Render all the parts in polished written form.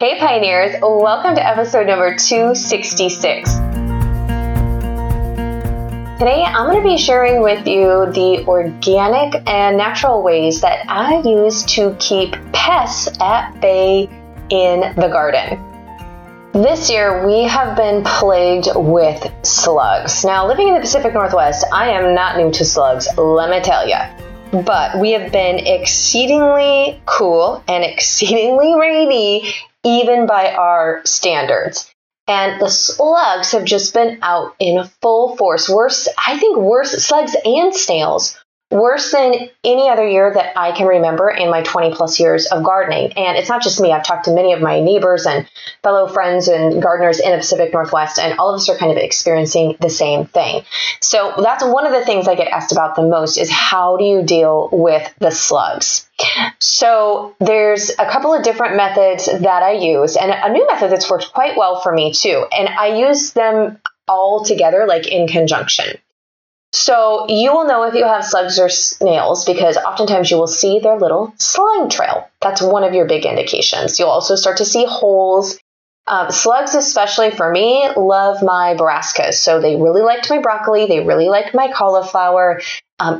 Hey Pioneers, welcome to episode number 266. Today I'm going to be sharing with you the organic and natural ways that I use to keep pests at bay in the garden. This year we have been plagued with slugs. Now, living in the Pacific Northwest, I am not new to slugs, let me tell you. But we have been exceedingly cool and exceedingly rainy even by our standards. And the slugs have just been out in full force. I think worse, slugs and snails, worse than any other year that I can remember in my 20 plus years of gardening. And it's not just me. I've talked to many of my neighbors and fellow friends and gardeners in the Pacific Northwest, and all of us are kind of experiencing the same thing. So that's one of the things I get asked about the most is how do you deal with the slugs? So there's a couple of different methods that I use, and a new method that's worked quite well for me too. And I use them all together, like in conjunction. So you will know if you have slugs or snails because oftentimes you will see their little slime trail. That's one of your big indications. You'll also start to see holes. Slugs, especially for me, love my brassicas. So they really liked my broccoli. They really liked my cauliflower,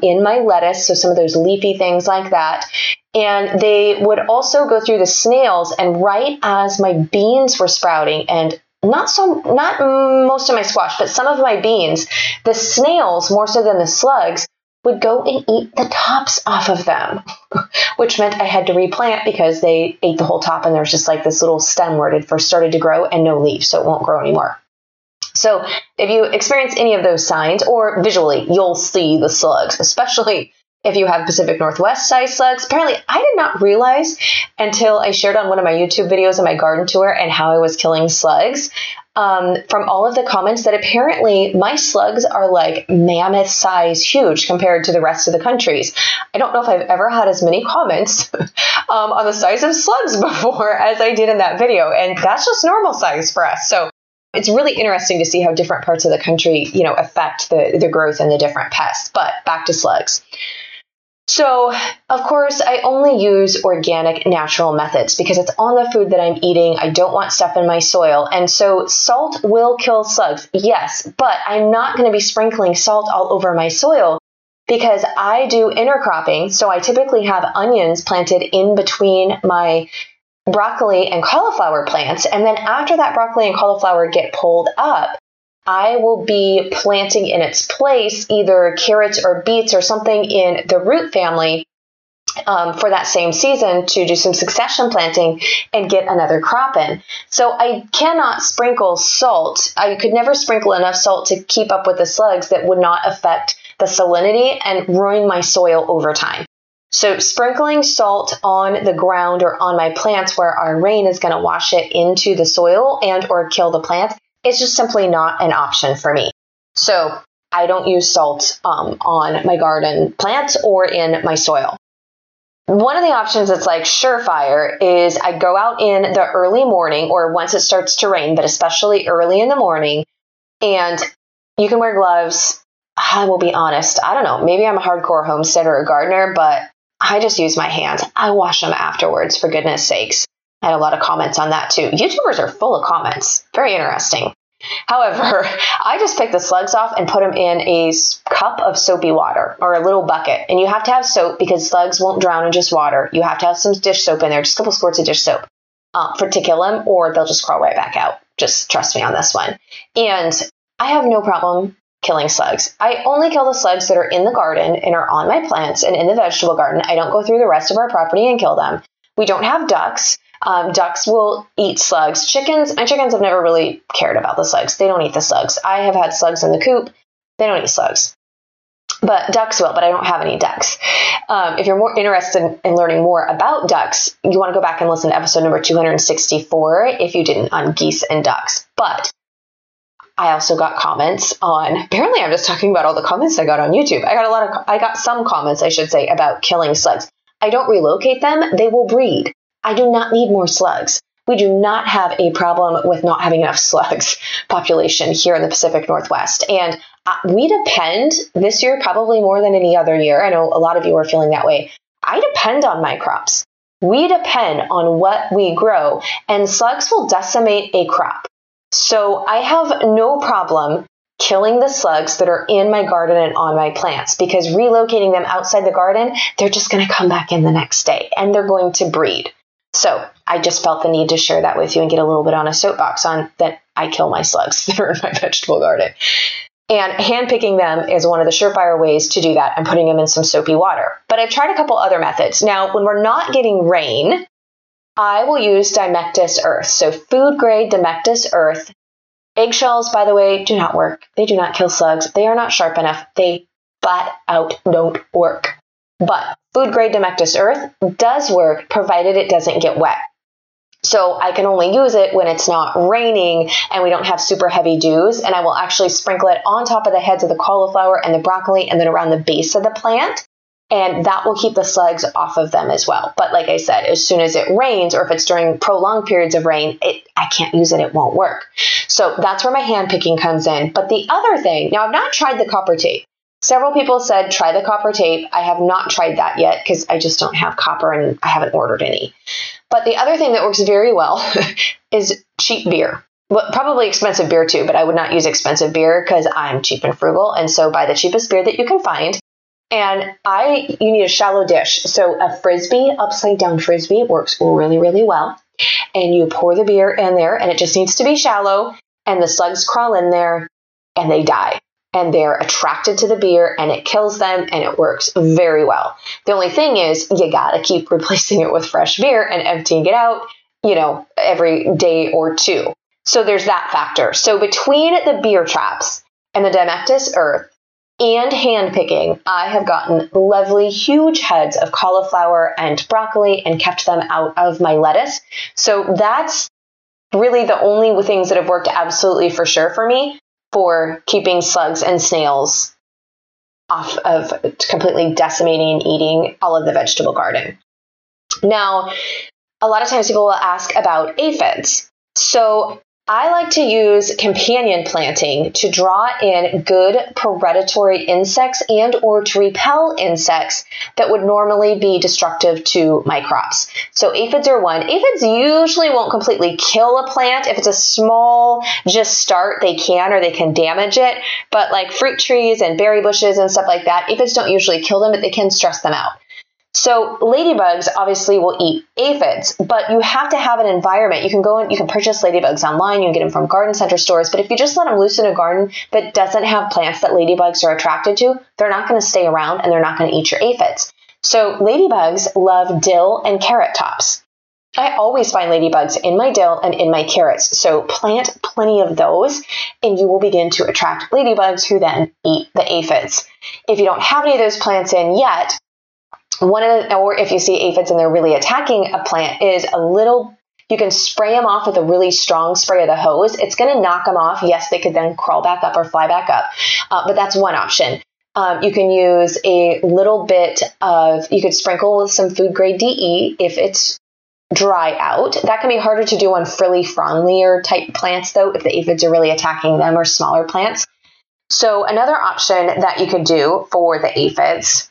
in my lettuce. So some of those leafy things like that. And they would also go through the snails. And right as my beans were sprouting and not most of my squash, but some of my beans, the snails, more so than the slugs, would go and eat the tops off of them, which meant I had to replant because they ate the whole top and there's just like this little stem where it had first started to grow and no leaves, so it won't grow anymore. So if you experience any of those signs or visually, you'll see the slugs, especially if you have Pacific Northwest size slugs. Apparently, I did not realize until I shared on one of my YouTube videos on my garden tour and how I was killing slugs from all of the comments that apparently my slugs are like mammoth size huge compared to the rest of the countries. I don't know if I've ever had as many comments on the size of slugs before as I did in that video. And that's just normal size for us. So it's really interesting to see how different parts of the country, you know, affect the growth and the different pests. But back to slugs. So, of course, I only use organic, natural methods because it's on the food that I'm eating. I don't want stuff in my soil. And so salt will kill slugs, yes, but I'm not going to be sprinkling salt all over my soil because I do intercropping. So I typically have onions planted in between my broccoli and cauliflower plants. And then after that broccoli and cauliflower get pulled up, I will be planting in its place either carrots or beets or something in the root family for that same season to do some succession planting and get another crop in. So I cannot sprinkle salt. I could never sprinkle enough salt to keep up with the slugs that would not affect the salinity and ruin my soil over time. So sprinkling salt on the ground or on my plants where our rain is going to wash it into the soil and or kill the plant, it's just simply not an option for me. So I don't use salt on my garden plants or in my soil. One of the options that's like surefire is I go out in the early morning or once it starts to rain, but especially early in the morning, and you can wear gloves. I will be honest. I don't know. Maybe I'm a hardcore homesteader or gardener, but I just use my hands. I wash them afterwards, for goodness sakes. I had a lot of comments on that too. YouTubers are full of comments. Very interesting. However, I just pick the slugs off and put them in a cup of soapy water or a little bucket. And you have to have soap because slugs won't drown in just water. You have to have some dish soap in there, just a couple squirts of dish soap to kill them, or they'll just crawl right back out. Just trust me on this one. And I have no problem killing slugs. I only kill the slugs that are in the garden and are on my plants and in the vegetable garden. I don't go through the rest of our property and kill them. We don't have ducks. Ducks will eat slugs. Chickens, my chickens have never really cared about the slugs. They don't eat the slugs. I have had slugs in the coop. They don't eat slugs. But ducks will, but I don't have any ducks. If you're more interested in learning more about ducks, you want to go back and listen to episode number 264 if you didn't on geese and ducks. But I also got comments on, apparently I'm just talking about all the comments I got on YouTube. I got some comments, I should say, about killing slugs. I don't relocate them. They will breed. I do not need more slugs. We do not have a problem with not having enough slugs population here in the Pacific Northwest. And we depend this year, probably more than any other year. I know a lot of you are feeling that way. I depend on my crops. We depend on what we grow, and slugs will decimate a crop. So I have no problem killing the slugs that are in my garden and on my plants, because relocating them outside the garden, they're just going to come back in the next day and they're going to breed. So I just felt the need to share that with you and get a little bit on a soapbox on that I kill my slugs that are in my vegetable garden. And handpicking them is one of the surefire ways to do that, and putting them in some soapy water. But I've tried a couple other methods. Now, when we're not getting rain, I will use Dimettus earth. So food grade Dimettus earth. Eggshells, by the way, do not work. They do not kill slugs. They are not sharp enough. They flat out don't work. But food grade Dimettus earth does work, provided it doesn't get wet. So I can only use it when it's not raining and we don't have super heavy dews, and I will actually sprinkle it on top of the heads of the cauliflower and the broccoli and then around the base of the plant, and that will keep the slugs off of them as well. But like I said, as soon as it rains, or if it's during prolonged periods of rain, I can't use it. It won't work. So that's where my hand picking comes in. But the other thing, now I've not tried the copper tape. Several people said, try the copper tape. I have not tried that yet because I just don't have copper and I haven't ordered any. But the other thing that works very well is cheap beer. Well, probably expensive beer too, but I would not use expensive beer because I'm cheap and frugal. And so buy the cheapest beer that you can find. And you need a shallow dish. So a Frisbee, upside down Frisbee, works really, really well. And you pour the beer in there, and it just needs to be shallow, and the slugs crawl in there and they die. And they're attracted to the beer, and it kills them, and it works very well. The only thing is you got to keep replacing it with fresh beer and emptying it out, every day or two. So there's that factor. So between the beer traps and the Dimettus earth and hand picking, I have gotten lovely, huge heads of cauliflower and broccoli and kept them out of my lettuce. So that's really the only things that have worked absolutely for sure for me for keeping slugs and snails off of completely decimating and eating all of the vegetable garden. Now, a lot of times people will ask about aphids. So I like to use companion planting to draw in good predatory insects and or to repel insects that would normally be destructive to my crops. So aphids are one. Aphids usually won't completely kill a plant. If it's a small just start, they can damage it. But like fruit trees and berry bushes and stuff like that, aphids don't usually kill them, but they can stress them out. So ladybugs obviously will eat aphids, but you have to have an environment. You can go and you can purchase ladybugs online. You can get them from garden center stores. But if you just let them loose in a garden that doesn't have plants that ladybugs are attracted to, they're not going to stay around and they're not going to eat your aphids. So ladybugs love dill and carrot tops. I always find ladybugs in my dill and in my carrots. So plant plenty of those and you will begin to attract ladybugs who then eat the aphids. If you don't have any of those plants in yet, or if you see aphids and they're really attacking a plant, you can spray them off with a really strong spray of the hose. It's going to knock them off. Yes, they could then crawl back up or fly back up, but that's one option. You can use you could sprinkle with some food grade DE if it's dry out. That can be harder to do on frilly, frondier type plants though, if the aphids are really attacking them, or smaller plants. So another option that you could do for the aphids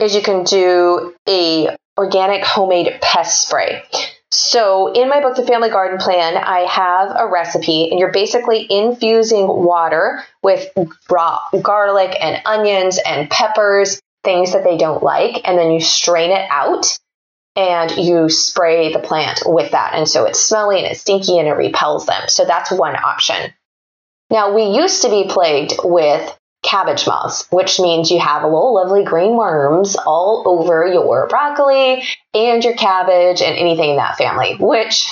is you can do a organic homemade pest spray. So in my book, The Family Garden Plan, I have a recipe, and you're basically infusing water with raw garlic and onions and peppers, things that they don't like, and then you strain it out and you spray the plant with that. And so it's smelly and it's stinky and it repels them. So that's one option. Now, we used to be plagued with cabbage moths, which means you have a little lovely green worms all over your broccoli and your cabbage and anything in that family, which,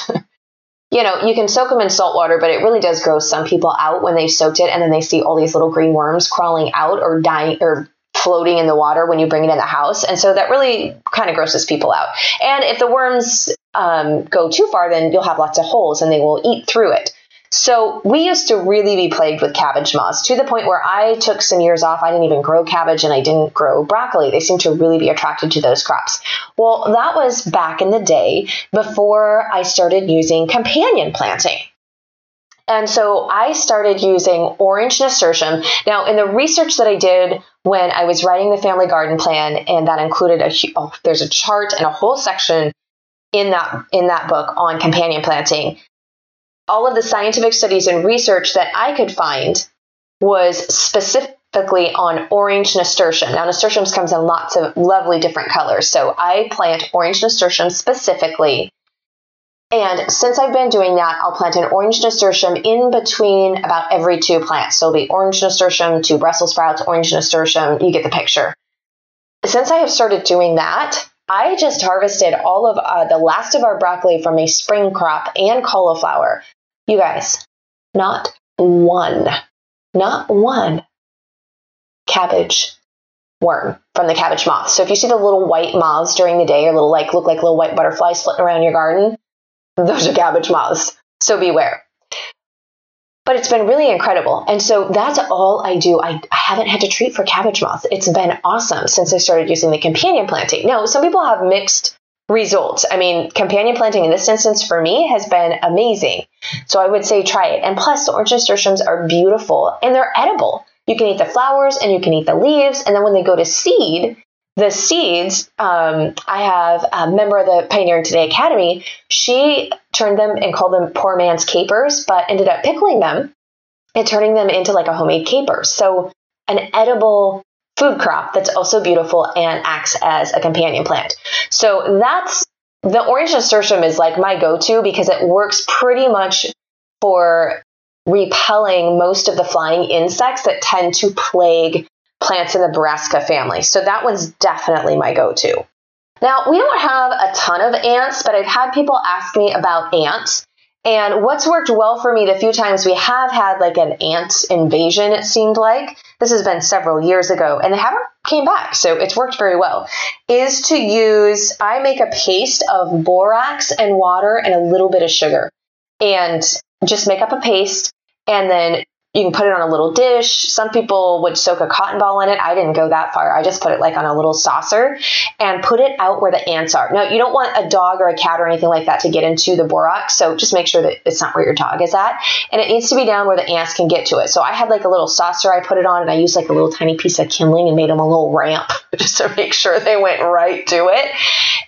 you can soak them in salt water, but it really does gross some people out when they've soaked it. And then they see all these little green worms crawling out or dying or floating in the water when you bring it in the house. And so that really kind of grosses people out. And if the worms go too far, then you'll have lots of holes and they will eat through it. So we used to really be plagued with cabbage moths, to the point where I took some years off. I didn't even grow cabbage and I didn't grow broccoli. They seemed to really be attracted to those crops. Well, that was back in the day before I started using companion planting. And so I started using orange nasturtium. Now, in the research that I did when I was writing the Family Garden Plan, and that included there's a chart and a whole section in that book on companion planting, all of the scientific studies and research that I could find was specifically on orange nasturtium. Now, nasturtiums comes in lots of lovely different colors. So I plant orange nasturtium specifically. And since I've been doing that, I'll plant an orange nasturtium in between about every two plants. So it'll be orange nasturtium, two Brussels sprouts, orange nasturtium. You get the picture. Since I have started doing that, I just harvested all of the last of our broccoli from a spring crop and cauliflower. You guys, not one cabbage worm from the cabbage moth. So if you see the little white moths during the day, or little look like little white butterflies flitting around your garden, those are cabbage moths. So beware. But it's been really incredible. And so that's all I do. I haven't had to treat for cabbage moths. It's been awesome since I started using the companion planting. Now, some people have mixed results. I mean, companion planting in this instance for me has been amazing. So I would say try it. And plus, the orange nasturtiums are beautiful and they're edible. You can eat the flowers and you can eat the leaves. And then when they go to seed, the seeds, I have a member of the Pioneering Today Academy. She turned them and called them poor man's capers, but ended up pickling them and turning them into like a homemade caper. So an edible food crop that's also beautiful and acts as a companion plant. So that's the orange nasturtium is like my go-to because it works pretty much for repelling most of the flying insects that tend to plague plants in the brassica family. So that one's definitely my go-to. Now, we don't have a ton of ants, but I've had people ask me about ants. And what's worked well for me the few times we have had like an ant invasion, it seemed like, this has been several years ago, and they haven't came back, so it's worked very well, is to use, I make a paste of borax and water and a little bit of sugar. And just make up a paste, and then you can put it on a little dish. Some people would soak a cotton ball in it. I didn't go that far. I just put it like on a little saucer and put it out where the ants are. Now, you don't want a dog or a cat or anything like that to get into the borax, so just make sure that it's not where your dog is at. And it needs to be down where the ants can get to it. So I had like a little saucer I put it on, and I used like a little tiny piece of kindling and made them a little ramp just to make sure they went right to it.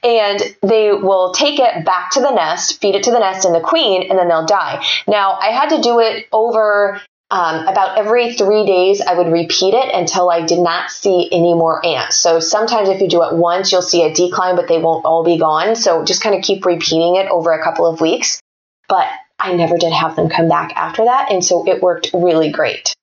And they will take it back to the nest, feed it to the nest and the queen, and then they'll die. Now, I had to do it over... about every 3 days, I would repeat it until I did not see any more ants. So sometimes if you do it once, you'll see a decline, but they won't all be gone. So just kind of keep repeating it over a couple of weeks. But I never did have them come back after that. And so it worked really great.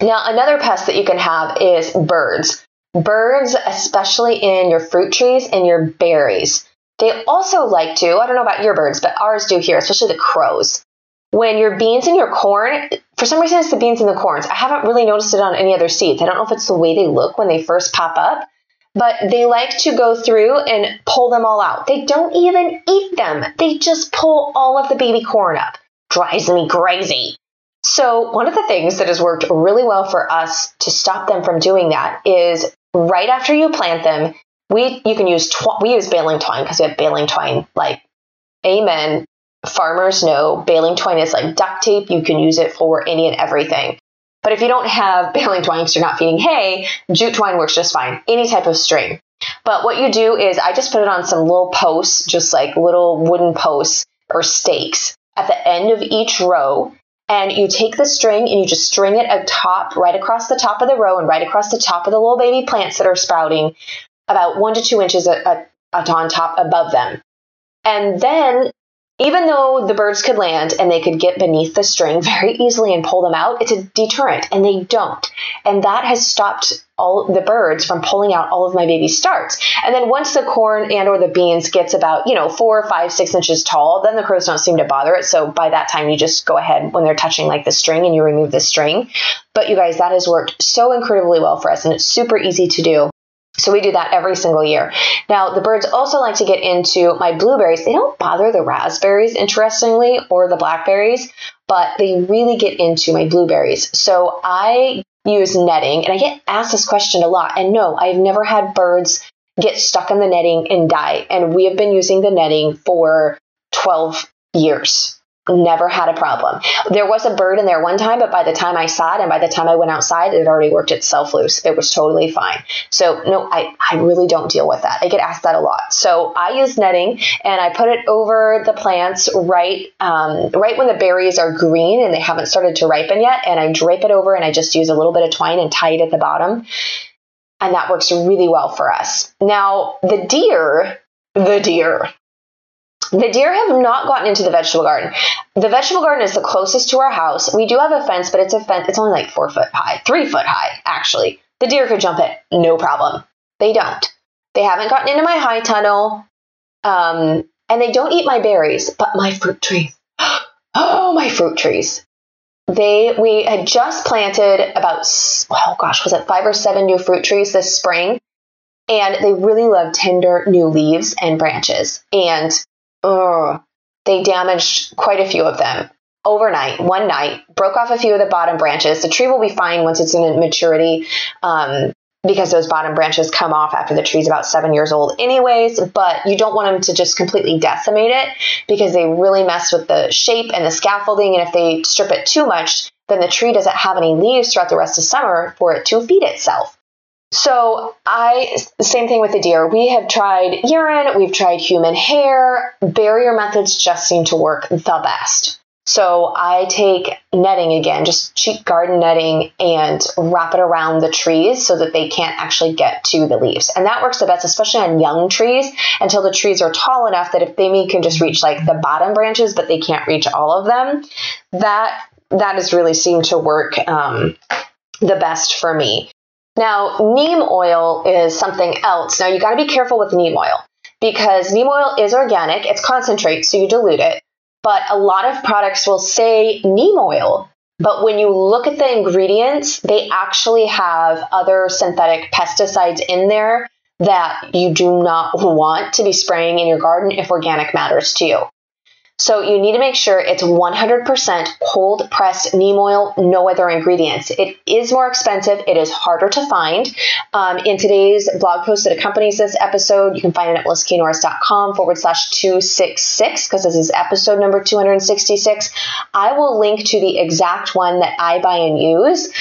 Now, another pest that you can have is birds. Birds, especially in your fruit trees and your berries. They also like to, I don't know about your birds, but ours do here, especially the crows. When your beans and your corn, for some reason it's the beans and the corns. I haven't really noticed it on any other seeds. I don't know if it's the way they look when they first pop up, but they like to go through and pull them all out. They don't even eat them. They just pull all of the baby corn up. Drives me crazy. So one of the things that has worked really well for us to stop them from doing that is right after you plant them, we use baling twine because we have baling twine. Like, amen. Farmers know baling twine is like duct tape. You can use it for any and everything. But if you don't have baling twine because you're not feeding hay, jute twine works just fine, any type of string. But what you do is I just put it on some little posts, just like little wooden posts or stakes at the end of each row. And you take the string and you just string it atop, right across the top of the row and right across the top of the little baby plants that are sprouting about 1 to 2 inches on top above them. And then even though the birds could land and they could get beneath the string very easily and pull them out, it's a deterrent, and they don't. And that has stopped all the birds from pulling out all of my baby starts. And then once the corn and or the beans gets about, 4, 5, 6 inches tall, then the crows don't seem to bother it. So by that time, you just go ahead when they're touching like the string and you remove the string. But you guys, that has worked so incredibly well for us, and it's super easy to do. So we do that every single year. Now, the birds also like to get into my blueberries. They don't bother the raspberries, interestingly, or the blackberries, but they really get into my blueberries. So I use netting, and I get asked this question a lot. And no, I've never had birds get stuck in the netting and die. And we have been using the netting for 12 years. Never had a problem. There was a bird in there one time, but by the time I saw it and by the time I went outside, it had already worked itself loose. It was totally fine. So no, I really don't deal with that. I get asked that a lot. So I use netting and I put it over the plants right when the berries are green and they haven't started to ripen yet. And I drape it over and I just use a little bit of twine and tie it at the bottom. And that works really well for us. Now the deer have not gotten into the vegetable garden. The vegetable garden is the closest to our house. We do have a fence, but it's a fence. It's only like 3 foot high, actually. The deer could jump it, no problem. They don't. They haven't gotten into my high tunnel, and they don't eat my berries, but my fruit trees. Oh, my fruit trees. We had just planted about, was it 5 or 7 new fruit trees this spring? And they really love tender new leaves and branches. And they damaged quite a few of them overnight. One night, broke off a few of the bottom branches. The tree will be fine once it's in maturity, because those bottom branches come off after the tree's about 7 years old anyways, but you don't want them to just completely decimate it because they really mess with the shape and the scaffolding. And if they strip it too much, then the tree doesn't have any leaves throughout the rest of summer for it to feed itself. So same thing with the deer. We have tried urine, we've tried human hair. Barrier methods just seem to work the best. So I take netting again, just cheap garden netting, and wrap it around the trees so that they can't actually get to the leaves. And that works the best, especially on young trees, until the trees are tall enough that if they can just reach like the bottom branches, but they can't reach all of them, that has really seemed to work the best for me. Now, neem oil is something else. Now, you got to be careful with neem oil because neem oil is organic. It's concentrate, so you dilute it. But a lot of products will say neem oil, but when you look at the ingredients, they actually have other synthetic pesticides in there that you do not want to be spraying in your garden if organic matters to you. So you need to make sure it's 100% cold pressed neem oil, no other ingredients. It is more expensive. It is harder to find. In today's blog post that accompanies this episode, you can find it at melissaknorris.com/266, because this is episode number 266. I will link to the exact one that I buy and use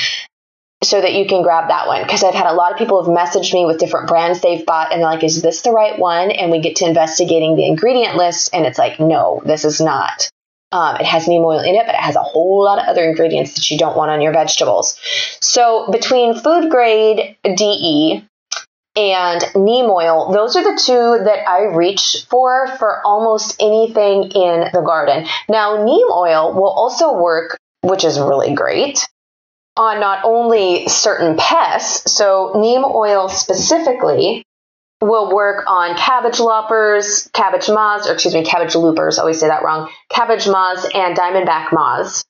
so that you can grab that one. Because I've had a lot of people have messaged me with different brands they've bought and they're like, is this the right one? And we get to investigating the ingredient list and it's like, no, this is not. It has neem oil in it, but it has a whole lot of other ingredients that you don't want on your vegetables. So between food grade DE and neem oil, those are the two that I reach for almost anything in the garden. Now, neem oil will also work, which is really great, on not only certain pests, so neem oil specifically will work on cabbage loopers, always say that wrong, cabbage moths and diamondback moths,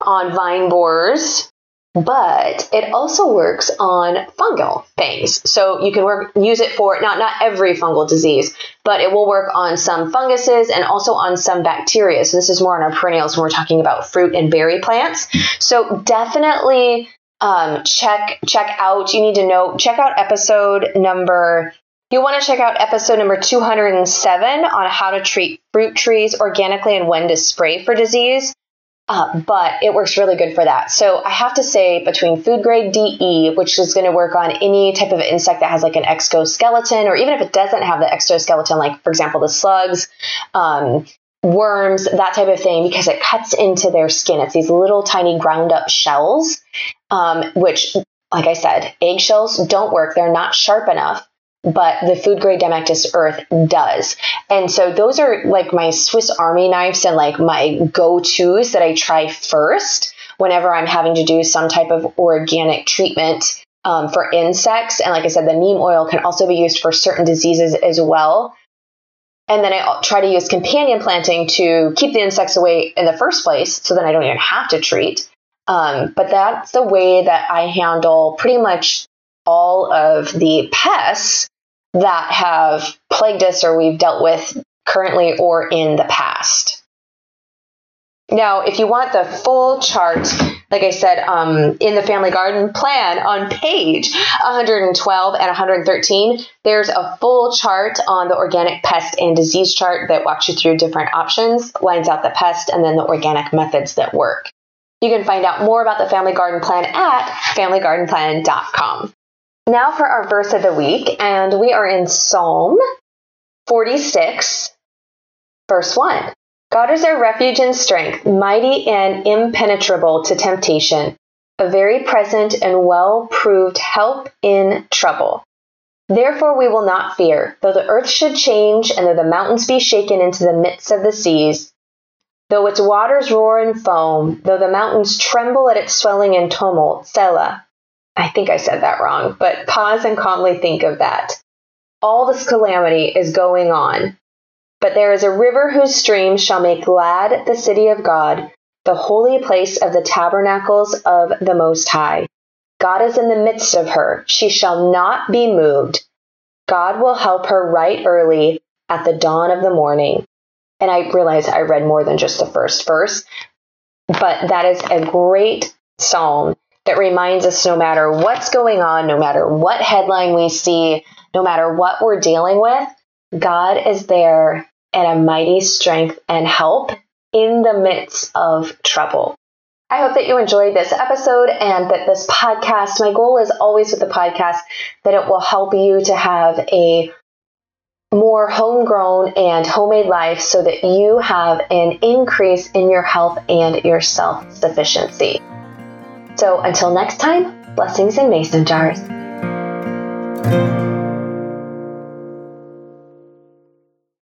on vine borers, but it also works on fungal things. So you can use it for not every fungal disease, but it will work on some funguses and also on some bacteria. So this is more on our perennials when we're talking about fruit and berry plants. So definitely you want to check out episode number 207 on how to treat fruit trees organically and when to spray for disease. But it works really good for that. So I have to say between food grade DE, which is going to work on any type of insect that has like an exoskeleton, or even if it doesn't have the exoskeleton, like for example, the slugs, worms, that type of thing, because it cuts into their skin. It's these little tiny ground up shells, which, like I said, eggshells don't work. They're not sharp enough. But the food grade Demectis earth does. And so those are like my Swiss Army knives and like my go-tos that I try first whenever I'm having to do some type of organic treatment for insects. And like I said, the neem oil can also be used for certain diseases as well. And then I try to use companion planting to keep the insects away in the first place so then I don't even have to treat. But that's the way that I handle pretty much all of the pests that have plagued us or we've dealt with currently or in the past. Now, if you want the full chart like I said, in the Family Garden Plan on page 112 and 113, there's a full chart on the organic pest and disease chart that walks you through different options, lines out the pest, and then the organic methods that work. You can find out more about the Family Garden Plan at familygardenplan.com. Now for our verse of the week, and we are in Psalm 46, verse 1. God is our refuge and strength, mighty and impenetrable to temptation, a very present and well-proved help in trouble. Therefore we will not fear, though the earth should change and though the mountains be shaken into the midst of the seas, though its waters roar and foam, though the mountains tremble at its swelling and tumult, Selah. I think I said that wrong, but pause and calmly think of that. All this calamity is going on. But there is a river whose stream shall make glad the city of God, the holy place of the tabernacles of the Most High. God is in the midst of her. She shall not be moved. God will help her right early at the dawn of the morning. And I realize I read more than just the first verse, but that is a great psalm that reminds us no matter what's going on, no matter what headline we see, no matter what we're dealing with, God is there and a mighty strength and help in the midst of trouble. I hope that you enjoyed this episode and that this podcast, my goal is always with the podcast that it will help you to have a more homegrown and homemade life so that you have an increase in your health and your self-sufficiency. So until next time, blessings in mason jars.